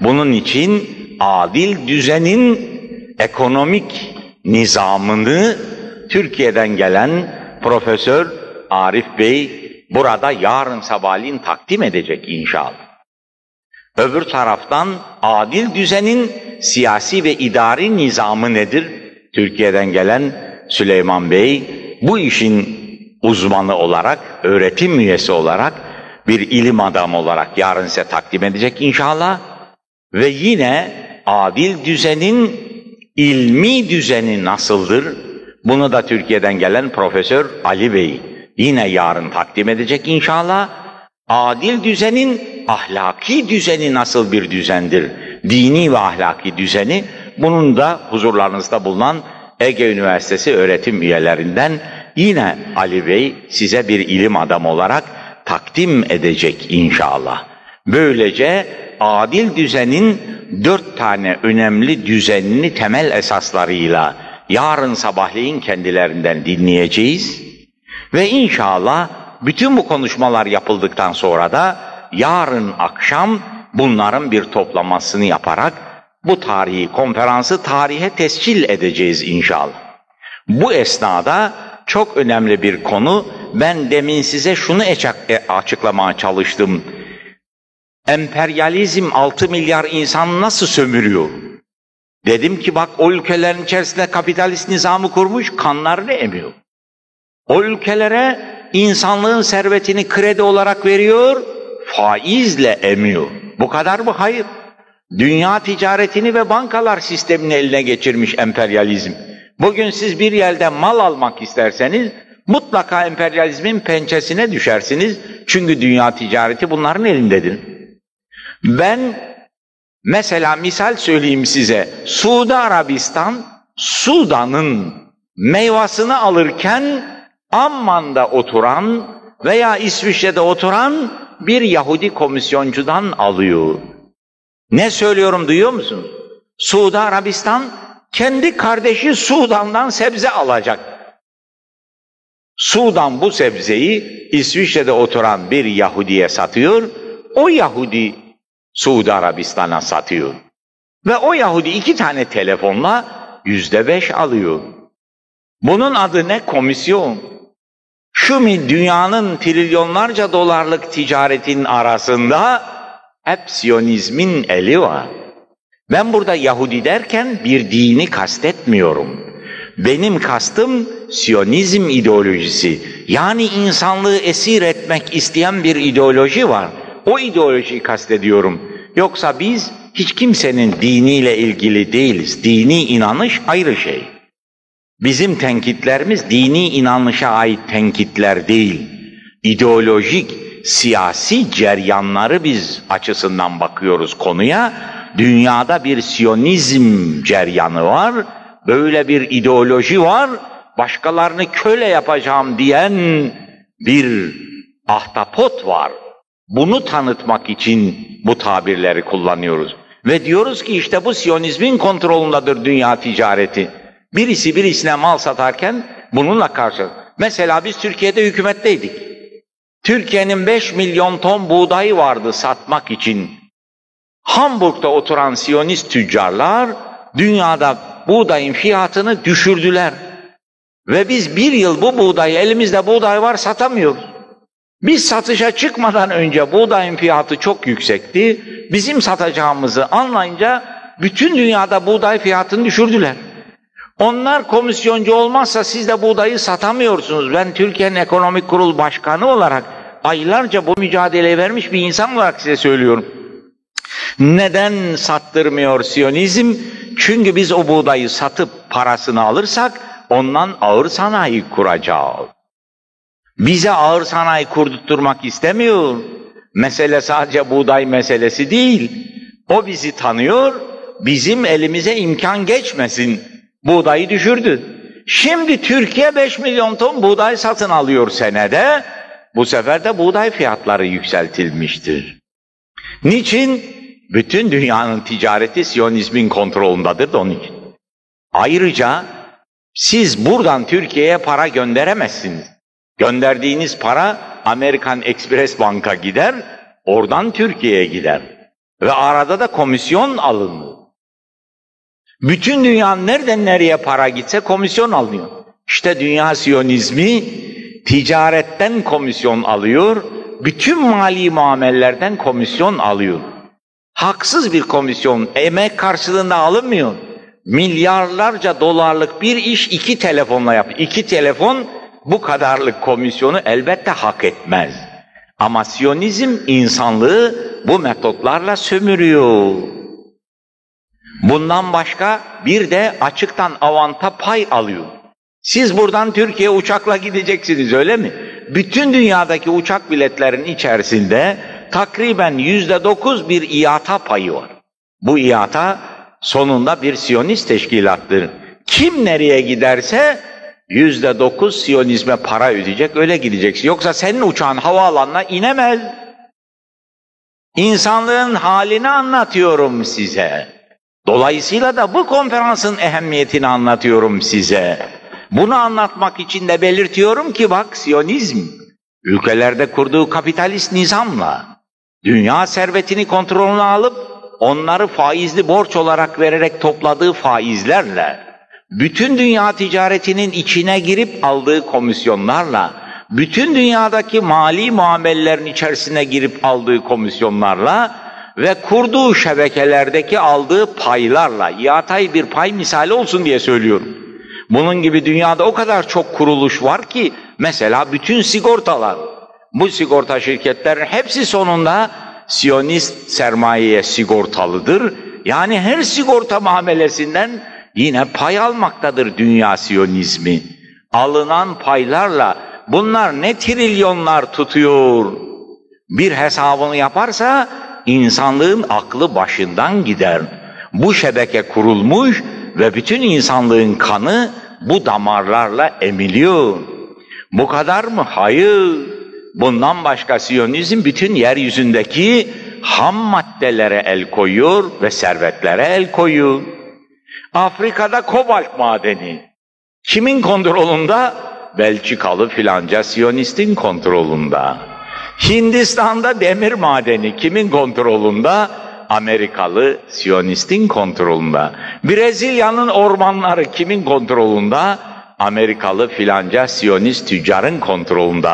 Bunun için adil düzenin ekonomik nizamını Türkiye'den gelen Profesör Arif Bey burada yarın sabahleyin takdim edecek inşallah. Öbür taraftan adil düzenin siyasi ve idari nizamı nedir? Türkiye'den gelen Süleyman Bey bu işin uzmanı olarak, öğretim üyesi olarak, bir ilim adamı olarak yarın size takdim edecek inşallah. Ve yine adil düzenin, ilmi düzeni nasıldır? Bunu da Türkiye'den gelen Profesör Ali Bey yine yarın takdim edecek inşallah. Adil düzenin ahlaki düzeni nasıl bir düzendir? Dini ve ahlaki düzeni, bunun da huzurlarınızda bulunan Ege Üniversitesi öğretim üyelerinden yine Ali Bey size bir ilim adamı olarak takdim edecek inşallah. Böylece adil düzenin dört tane önemli düzenini temel esaslarıyla yarın sabahleyin kendilerinden dinleyeceğiz. Ve inşallah bütün bu konuşmalar yapıldıktan sonra da yarın akşam bunların bir toplamasını yaparak bu tarihi konferansı tarihe tescil edeceğiz inşallah. Bu esnada çok önemli bir konu, ben demin size şunu açıklamaya çalıştım. Emperyalizm altı milyar insanı nasıl sömürüyor? Dedim ki bak, o ülkelerin içerisinde kapitalist nizamı kurmuş, kanlarını emiyor. O ülkelere insanlığın servetini kredi olarak veriyor, faizle emiyor. Bu kadar mı? Hayır. Dünya ticaretini ve bankalar sistemini eline geçirmiş emperyalizm. Bugün siz bir yerden mal almak isterseniz mutlaka emperyalizmin pençesine düşersiniz. Çünkü dünya ticareti bunların elindedir. Ben mesela misal söyleyeyim size. Suudi Arabistan, Sudan'ın meyvasını alırken Amman'da oturan veya İsviçre'de oturan bir Yahudi komisyoncudan alıyor. Ne söylüyorum duyuyor musun? Suudi Arabistan kendi kardeşi Sudan'dan sebze alacak. Sudan bu sebzeyi İsviçre'de oturan bir Yahudi'ye satıyor. O Yahudi Suudi Arabistan'a satıyor. Ve o Yahudi iki tane telefonla yüzde beş alıyor. Bunun adı ne? Komisyon. Şu dünyanın trilyonlarca dolarlık ticaretin arasında hep Siyonizmin eli var. Ben burada Yahudi derken bir dini kastetmiyorum. Benim kastım Siyonizm ideolojisi. Yani insanlığı esir etmek isteyen bir ideoloji var. O ideolojiyi kastediyorum. Yoksa biz hiç kimsenin diniyle ilgili değiliz. Dini inanış ayrı şey. Bizim tenkitlerimiz dini inanışa ait tenkitler değil. İdeolojik, siyasi ceryanları biz açısından bakıyoruz konuya. Dünyada bir Siyonizm ceryanı var, böyle bir ideoloji var, başkalarını köle yapacağım diyen bir ahtapot var. Bunu tanıtmak için bu tabirleri kullanıyoruz. Ve diyoruz ki işte bu Siyonizmin kontrolündedir dünya ticareti. Birisi birisine mal satarken bununla karşı. Mesela biz Türkiye'de hükümetteydik. Türkiye'nin beş milyon ton buğdayı vardı satmak için. Hamburg'da oturan Siyonist tüccarlar dünyada buğdayın fiyatını düşürdüler. Ve biz bir yıl bu buğdayı, elimizde buğday var, satamıyoruz. Biz satışa çıkmadan önce buğdayın fiyatı çok yüksekti. Bizim satacağımızı anlayınca bütün dünyada buğday fiyatını düşürdüler. Onlar komisyoncu olmazsa siz de buğdayı satamıyorsunuz. Ben Türkiye'nin Ekonomik Kurul Başkanı olarak aylarca bu mücadeleyi vermiş bir insan olarak size söylüyorum. Neden sattırmıyor Siyonizm? Çünkü biz o buğdayı satıp parasını alırsak ondan ağır sanayi kuracağız. Bize ağır sanayi kurdurtmak istemiyor. Mesele sadece buğday meselesi değil. O bizi tanıyor, bizim elimize imkan geçmesin. Buğdayı düşürdü. Şimdi Türkiye beş milyon ton buğday satın alıyor senede. Bu sefer de buğday fiyatları yükseltilmiştir. Niçin? Bütün dünyanın ticareti Siyonizmin kontrolündedir de onun için. Ayrıca siz buradan Türkiye'ye para gönderemezsiniz. Gönderdiğiniz para Amerikan Express Bank'a gider, oradan Türkiye'ye gider. Ve arada da komisyon alınır. Bütün dünyanın nereden nereye para gitse komisyon alınıyor. İşte dünya Siyonizmi ticaretten komisyon alıyor, bütün mali muamellerden komisyon alıyor. Haksız bir komisyon, emek karşılığında alınmıyor. Milyarlarca dolarlık bir iş iki telefonla yap. İki telefon bu kadarlık komisyonu elbette hak etmez. Ama Siyonizm insanlığı bu metotlarla sömürüyor. Bundan başka bir de açıktan avanta pay alıyor. Siz buradan Türkiye'ye uçakla gideceksiniz öyle mi? bütün dünyadaki uçak biletlerin içerisinde takriben yüzde dokuz bir IATA payı var. Bu IATA sonunda bir Siyonist teşkilattır. Kim nereye giderse yüzde dokuz Siyonizme para ödeyecek, öyle gideceksin. Yoksa senin uçağın havaalanına inemez. İnsanlığın halini anlatıyorum size. Dolayısıyla da bu konferansın ehemmiyetini anlatıyorum size. Bunu anlatmak için de belirtiyorum ki bak, Siyonizm ülkelerde kurduğu kapitalist nizamla dünya servetini kontrolüne alıp onları faizli borç olarak vererek topladığı faizlerle, bütün dünya ticaretinin içine girip aldığı komisyonlarla, bütün dünyadaki mali muamellerin içerisine girip aldığı komisyonlarla ve kurduğu şebekelerdeki aldığı paylarla, IATA'yı bir pay misali olsun diye söylüyorum. Bunun gibi dünyada o kadar çok kuruluş var ki, mesela bütün sigortalar, bu sigorta şirketlerin hepsi sonunda Siyonist sermayeye sigortalıdır. Yani her sigorta muamelesinden yine pay almaktadır dünya Siyonizmi. Alınan paylarla bunlar ne trilyonlar tutuyor. Bir hesabını yaparsa insanlığın aklı başından gider. Bu şebeke kurulmuş ve bütün insanlığın kanı bu damarlarla emiliyor. Bu kadar mı? Hayır. Bundan başka Siyonizm bütün yeryüzündeki ham maddelere el koyuyor ve servetlere el koyuyor. Afrika'da kobalt madeni kimin kontrolünde? Belçikalı filanca Siyonist'in kontrolünde. Hindistan'da demir madeni kimin kontrolünde? Amerikalı Siyonist'in kontrolünde. Brezilya'nın ormanları kimin kontrolünde? Amerikalı filanca Siyonist tüccarın kontrolünde.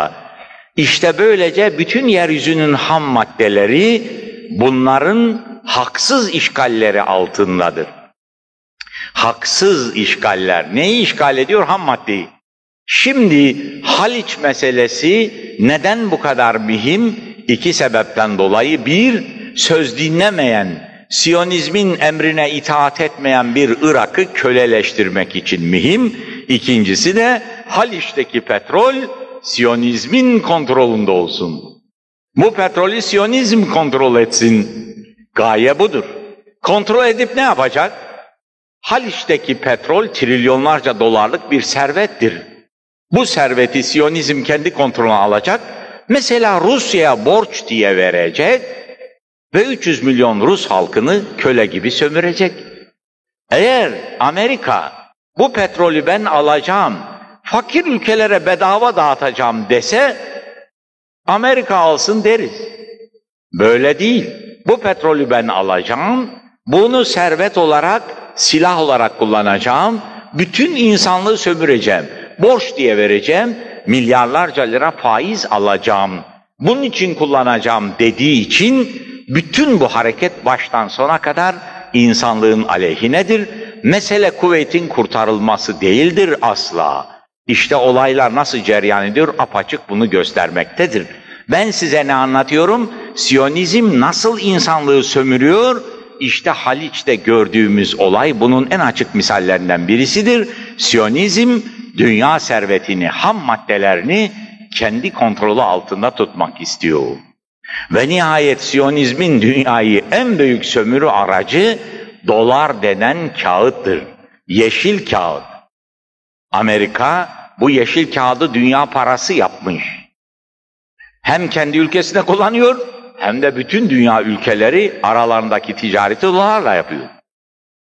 İşte böylece bütün yeryüzünün ham maddeleri bunların haksız işgalleri altındadır. Haksız işgaller. Neyi işgal ediyor? Ham maddeyi. Şimdi Haliç meselesi neden bu kadar mühim? İki sebepten dolayı. Bir, söz dinlemeyen, Siyonizmin emrine itaat etmeyen bir Irak'ı köleleştirmek için mühim. İkincisi de Haliç'teki petrol Siyonizmin kontrolünde olsun. Bu petrolü Siyonizm kontrol etsin. Gaye budur. Kontrol edip ne yapacak? Haliç'teki petrol trilyonlarca dolarlık bir servettir. Bu serveti Siyonizm kendi kontrolüne alacak. Mesela Rusya'ya borç diye verecek ve üç yüz milyon Rus halkını köle gibi sömürecek. Eğer Amerika bu petrolü ben alacağım, fakir ülkelere bedava dağıtacağım dese Amerika alsın deriz. Böyle değil. Bu petrolü ben alacağım, bunu servet olarak, silah olarak kullanacağım, bütün insanlığı sömüreceğim, borç diye vereceğim, milyarlarca lira faiz alacağım, bunun için kullanacağım dediği için bütün bu hareket baştan sona kadar insanlığın aleyhinedir. Mesele Kuveyt'in kurtarılması değildir asla. İşte olaylar nasıl cereyan ediyor apaçık bunu göstermektedir. Ben size ne anlatıyorum? Siyonizm nasıl insanlığı sömürüyor? İşte Haliç'te gördüğümüz olay bunun en açık misallerinden birisidir. Siyonizm dünya servetini, ham maddelerini kendi kontrolü altında tutmak istiyor. Ve nihayet Siyonizmin dünyayı en büyük sömürü aracı dolar denen kağıttır. Yeşil kağıt. Amerika bu yeşil kağıdı dünya parası yapmış. Hem kendi ülkesine kullanıyor, hem de bütün dünya ülkeleri aralarındaki ticareti dolarla yapıyor.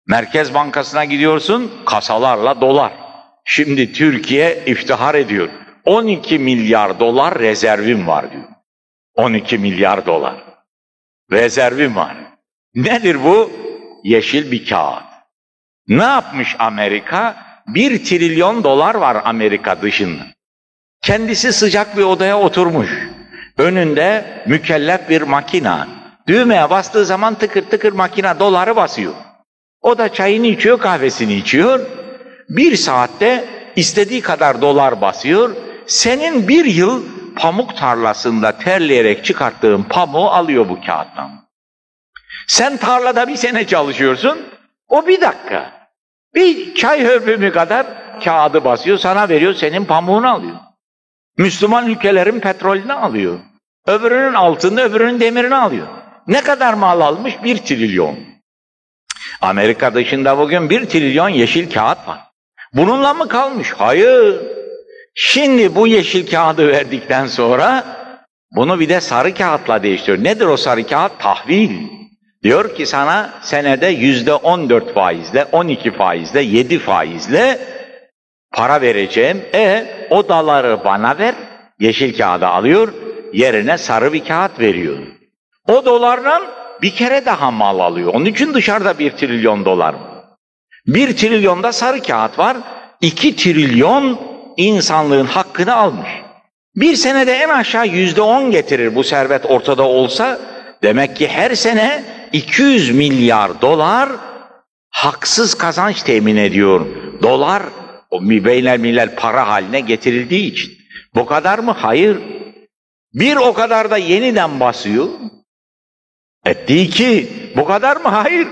Merkez Bankası'na gidiyorsun, kasalarla dolar. Şimdi Türkiye iftihar ediyor. on iki milyar dolar rezervim var diyor. on iki milyar dolar rezervim var. Nedir bu? Yeşil bir kağıt. Ne yapmış Amerika? Bir trilyon dolar var Amerika dışında. Kendisi sıcak bir odaya oturmuş. Önünde mükellef bir makina. Düğmeye bastığı zaman tıkır tıkır makina doları basıyor. O da çayını içiyor, kahvesini içiyor. Bir saatte istediği kadar dolar basıyor. Senin bir yıl pamuk tarlasında terleyerek çıkarttığın pamuğu alıyor bu kağıttan. Sen tarlada bir sene çalışıyorsun, o bir dakika. Bir çay hörpümü kadar kağıdı basıyor, sana veriyor, senin pamuğunu alıyor. Müslüman ülkelerin petrolünü alıyor. Öbürünün altını, öbürünün demirini alıyor. Ne kadar mal almış? Bir trilyon. Amerika dışında bugün bir trilyon yeşil kağıt var. Bununla mı kalmış? Hayır. Şimdi bu yeşil kağıdı verdikten sonra bunu bir de sarı kağıtla değiştiriyor. Nedir o sarı kağıt? Tahvil. Diyor ki sana senede yüzde on dört faizle, on iki faizle, yedi faizle para vereceğim. E o doları bana ver, yeşil kağıdı alıyor, yerine sarı bir kağıt veriyor. O dolardan bir kere daha mal alıyor. Onun için dışarıda bir trilyon dolar var. Bir trilyonda sarı kağıt var, iki trilyon insanlığın hakkını almış. Bir senede en aşağı yüzde on getirir bu servet ortada olsa, demek ki her sene iki yüz milyar dolar haksız kazanç temin ediyor. Dolar o beynelmilel para haline getirildiği için. Bu kadar mı? Hayır. Bir o kadar da yeniden basıyor. Etti ki bu kadar mı? Hayır.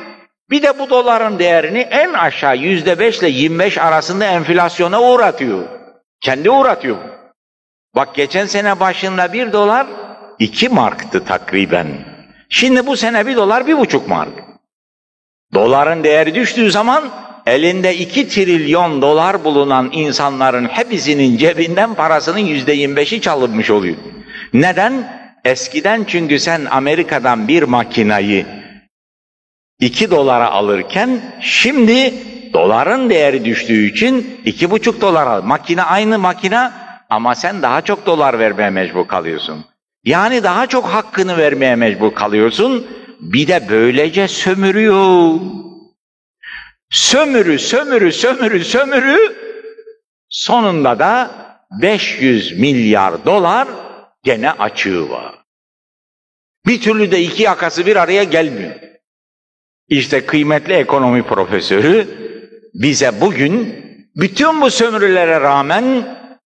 Bir de bu doların değerini en aşağı yüzde beş ile yirmi beş arasında enflasyona uğratıyor. Kendi uğratıyor. Bak geçen sene başında bir dolar iki marktı takriben. Şimdi bu sene bir dolar bir buçuk mark. Doların değeri düştüğü zaman elinde iki trilyon dolar bulunan insanların hepsinin cebinden parasının yüzde yirmi beşi çalınmış oluyor. Neden? Eskiden çünkü sen Amerika'dan bir makinayı iki dolara alırken şimdi doların değeri düştüğü için iki buçuk dolar al. Makine aynı makine ama sen daha çok dolar vermeye mecbur kalıyorsun. Yani daha çok hakkını vermeye mecbur kalıyorsun. Bir de böylece sömürüyor. Sömürü, sömürü, sömürü, sömürü. Sonunda da beş yüz milyar dolar gene açığı var. Bir türlü de iki yakası bir araya gelmiyor. İşte kıymetli ekonomi profesörü bize bugün bütün bu sömürülere rağmen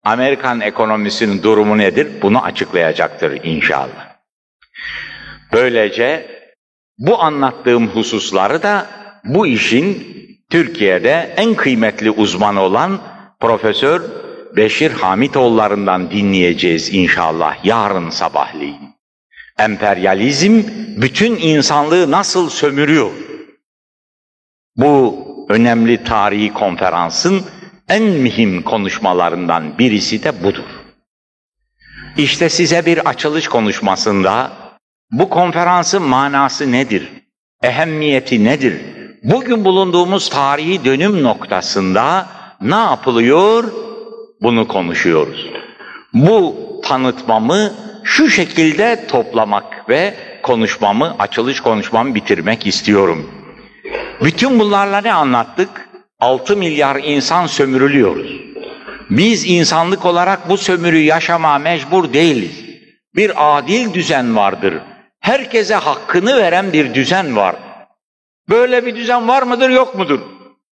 Amerikan ekonomisinin durumu nedir? Bunu açıklayacaktır inşallah. Böylece bu anlattığım hususları da bu işin Türkiye'de en kıymetli uzmanı olan Profesör Beşir Hamitoğulları'ndan dinleyeceğiz inşallah yarın sabahleyin. Emperyalizm bütün insanlığı nasıl sömürüyor? Bu önemli tarihi konferansın en mühim konuşmalarından birisi de budur. İşte size bir açılış konuşmasında bu konferansın manası nedir? Ehemmiyeti nedir? Bugün bulunduğumuz tarihi dönüm noktasında ne yapılıyor? Bunu konuşuyoruz. Bu tanıtmamı şu şekilde toplamak ve konuşmamı, açılış konuşmamı bitirmek istiyorum. Bütün bunlarla ne anlattık? altı milyar insan sömürülüyoruz. Biz insanlık olarak bu sömürüyü yaşamaya mecbur değiliz. Bir adil düzen vardır. Herkese hakkını veren bir düzen var. Böyle bir düzen var mıdır, yok mudur?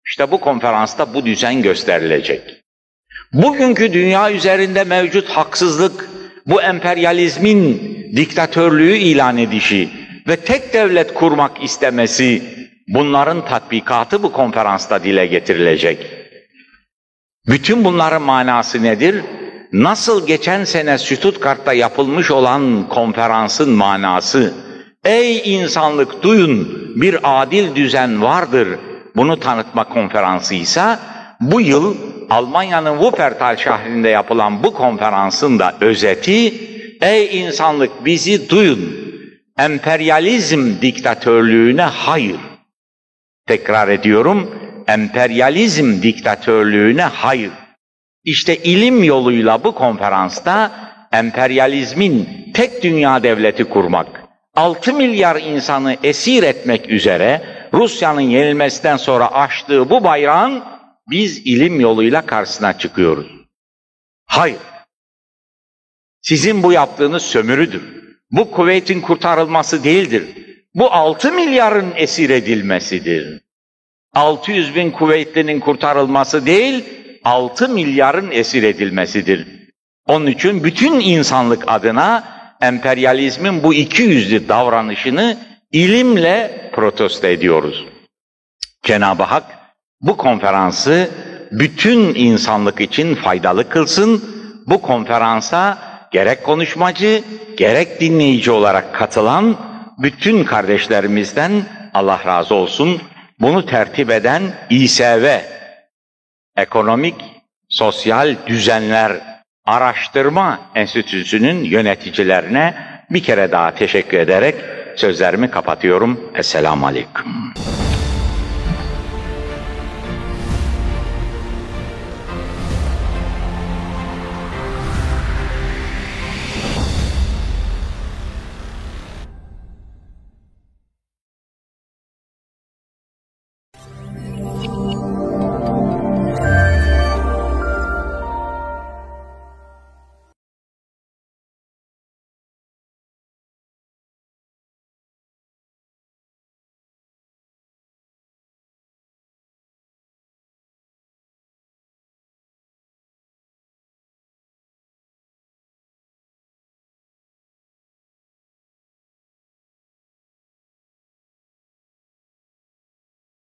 İşte bu konferansta bu düzen gösterilecek. Bugünkü dünya üzerinde mevcut haksızlık, bu emperyalizmin diktatörlüğü ilan edişi ve tek devlet kurmak istemesi, bunların tatbikatı bu konferansta dile getirilecek. Bütün bunların manası nedir? Nasıl geçen sene Stuttgart'ta yapılmış olan konferansın manası, ey insanlık duyun bir adil düzen vardır bunu tanıtma konferansıysa, bu yıl Almanya'nın Wuppertal şehrinde yapılan bu konferansın da özeti, ey insanlık bizi duyun, emperyalizm diktatörlüğüne hayır. Tekrar ediyorum, emperyalizm diktatörlüğüne hayır. İşte ilim yoluyla bu konferansta emperyalizmin tek dünya devleti kurmak, altı milyar insanı esir etmek üzere Rusya'nın yenilmesinden sonra açtığı bu bayrağın biz ilim yoluyla karşısına çıkıyoruz. Hayır, sizin bu yaptığınız sömürüdür. Bu Kuveyt'in kurtarılması değildir. Bu altı milyarın esir edilmesidir. altı yüz bin Kuveytlinin kurtarılması değil, altı milyarın esir edilmesidir. Onun için bütün insanlık adına emperyalizmin bu iki yüzlü davranışını ilimle protesto ediyoruz. Cenab-ı Hak bu konferansı bütün insanlık için faydalı kılsın, bu konferansa gerek konuşmacı, gerek dinleyici olarak katılan bütün kardeşlerimizden Allah razı olsun. Bunu tertip eden İSVE, Ekonomik Sosyal Düzenler Araştırma Enstitüsü'nün yöneticilerine bir kere daha teşekkür ederek sözlerimi kapatıyorum. Esselamu Aleyküm.